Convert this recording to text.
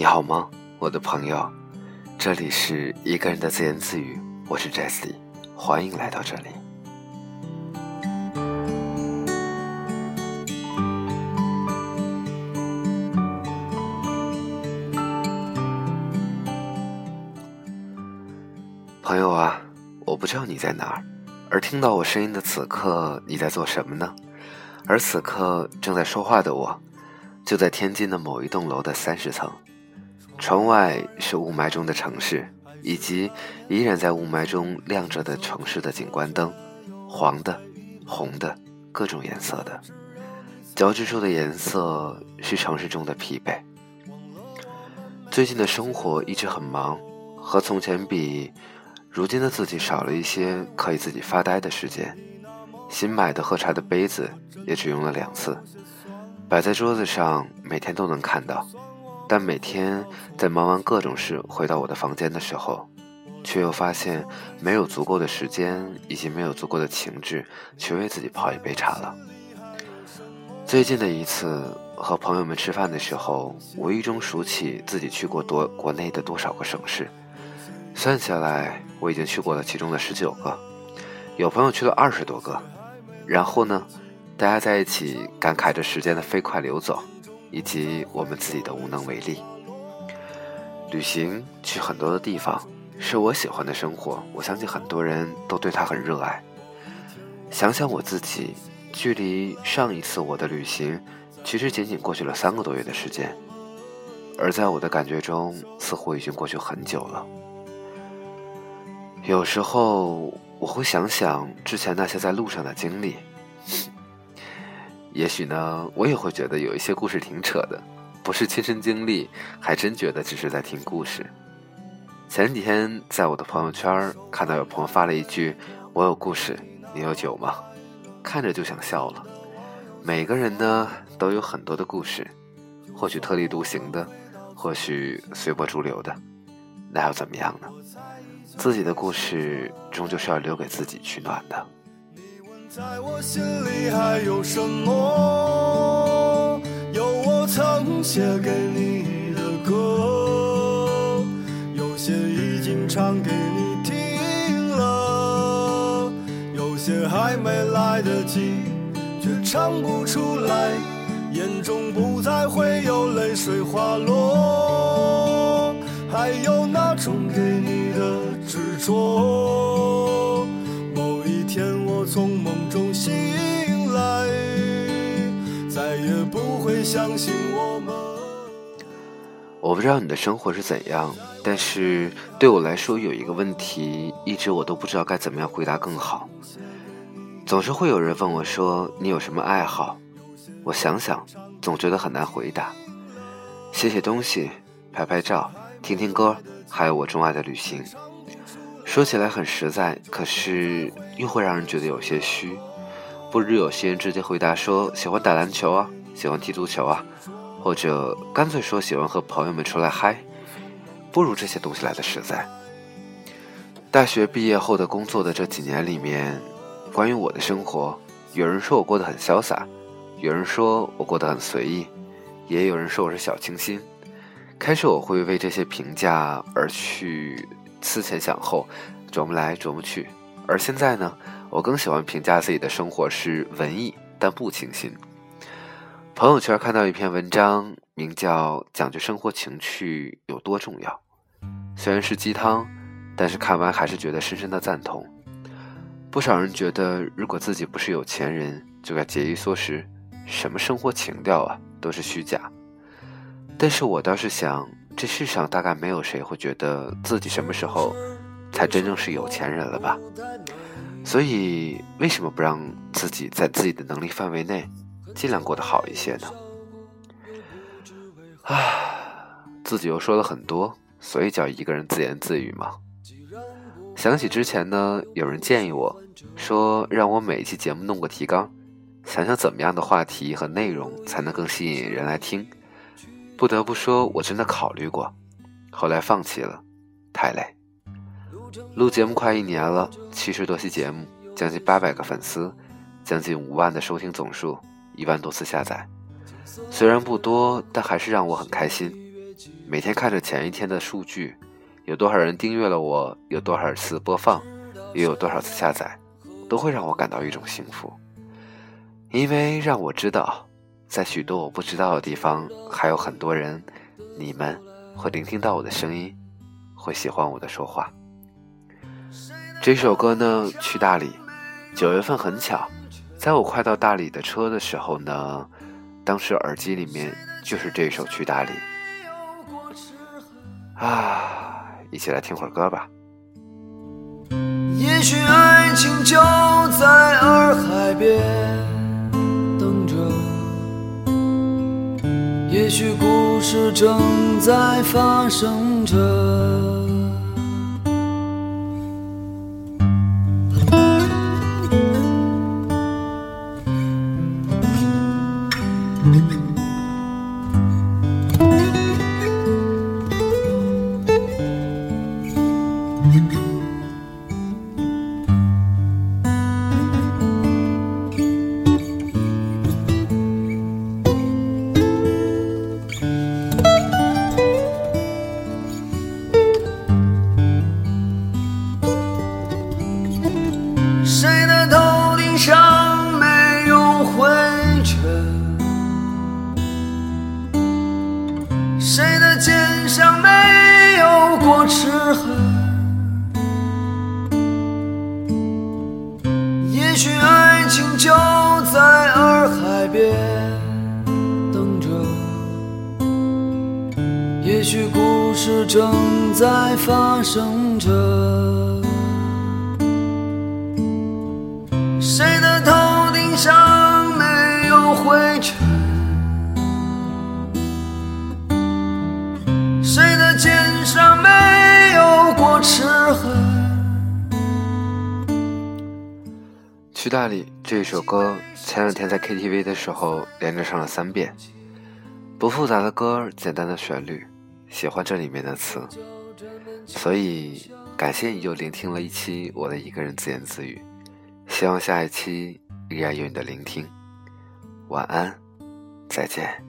你好吗，我的朋友？这里是一个人的自言自语，我是 Jessie， 欢迎来到这里。朋友啊，我不知道你在哪儿，而听到我声音的此刻，你在做什么呢？而此刻正在说话的我，就在天津的某一栋楼的30层，窗外是雾霾中的城市，以及依然在雾霾中亮着的城市的景观灯，黄的、红的，各种颜色的，交织出的颜色是城市中的疲惫。最近的生活一直很忙，和从前比，如今的自己少了一些可以自己发呆的时间。新买的喝茶的杯子也只用了2次，摆在桌子上每天都能看到，但每天在忙完各种事回到我的房间的时候，却又发现没有足够的时间以及没有足够的情致去为自己泡一杯茶了。最近的一次和朋友们吃饭的时候，无意中数起自己去过国内的多少个省市，算下来我已经去过了其中的19个，有朋友去了20多个。然后呢，大家在一起感慨着时间的飞快流走，以及我们自己的无能为力。旅行去很多的地方是我喜欢的生活，我相信很多人都对它很热爱。想想我自己，距离上一次我的旅行其实仅仅过去了3个多月的时间，而在我的感觉中似乎已经过去很久了。有时候我会想想之前那些在路上的经历，也许呢，我也会觉得有一些故事挺扯的，不是亲身经历，还真觉得只是在听故事。前几天在我的朋友圈看到有朋友发了一句，我有故事，你有酒吗？看着就想笑了。每个人呢都有很多的故事，或许特立独行的，或许随波逐流的，那又怎么样呢？自己的故事终究是要留给自己取暖的。你问在我心里还有什么，有我曾写给你的歌，有些已经唱给你听了，有些还没来得及却唱不出来，眼中不再会有泪水滑落，还有那种给你的执着，某一天我从梦中醒来，再也不会相信我们。我不知道你的生活是怎样，但是对我来说有一个问题，一直我都不知道该怎么样回答更好。总是会有人问我说，你有什么爱好？我想想，总觉得很难回答。写写东西，拍拍照，听听歌，还有我钟爱的旅行，说起来很实在，可是又会让人觉得有些虚。不如有些人直接回答说喜欢打篮球啊，喜欢踢足球啊，或者干脆说喜欢和朋友们出来嗨，不如这些东西来的实在。大学毕业后的工作的这几年里面，关于我的生活，有人说我过得很潇洒，有人说我过得很随意，也有人说我是小清新。开始我会为这些评价而去思前想后，琢磨来琢磨去，而现在呢，我更喜欢评价自己的生活是文艺但不清新。朋友圈看到一篇文章，名叫讲究生活情趣有多重要，虽然是鸡汤，但是看完还是觉得深深的赞同。不少人觉得如果自己不是有钱人就该节衣缩食，什么生活情调啊，都是虚假。但是我倒是想，这世上大概没有谁会觉得自己什么时候才真正是有钱人了吧。所以为什么不让自己在自己的能力范围内尽量过得好一些呢？自己又说了很多，所以叫一个人自言自语嘛。想起之前呢，有人建议我说让我每一期节目弄个提纲，想想怎么样的话题和内容才能更吸引人来听。不得不说，我真的考虑过，后来放弃了，太累。录节目快1年了，70多期节目，将近800个粉丝，将近5万的收听总数，1万多次下载。虽然不多，但还是让我很开心。每天看着前一天的数据，有多少人订阅了我，有多少次播放，也有多少次下载，都会让我感到一种幸福，因为让我知道在许多我不知道的地方还有很多人，你们会聆听到我的声音，会喜欢我的说话。这首歌呢，去大理9月份很巧，在我快到大理的车的时候呢，当时耳机里面就是这首《去大理》啊，一起来听会儿歌吧。也许爱情就在洱海边等着，也许故事正在发生着。也许爱情就在洱海边等着，也许故事正在发生着。谁的头顶上没有灰尘，谁的肩上没有过齿痕。去大理这首歌前两天在 KTV 的时候连着唱了3遍，不复杂的歌，简单的旋律，喜欢这里面的词，所以感谢你又聆听了一期我的一个人自言自语，希望下一期依然有你的聆听。晚安，再见。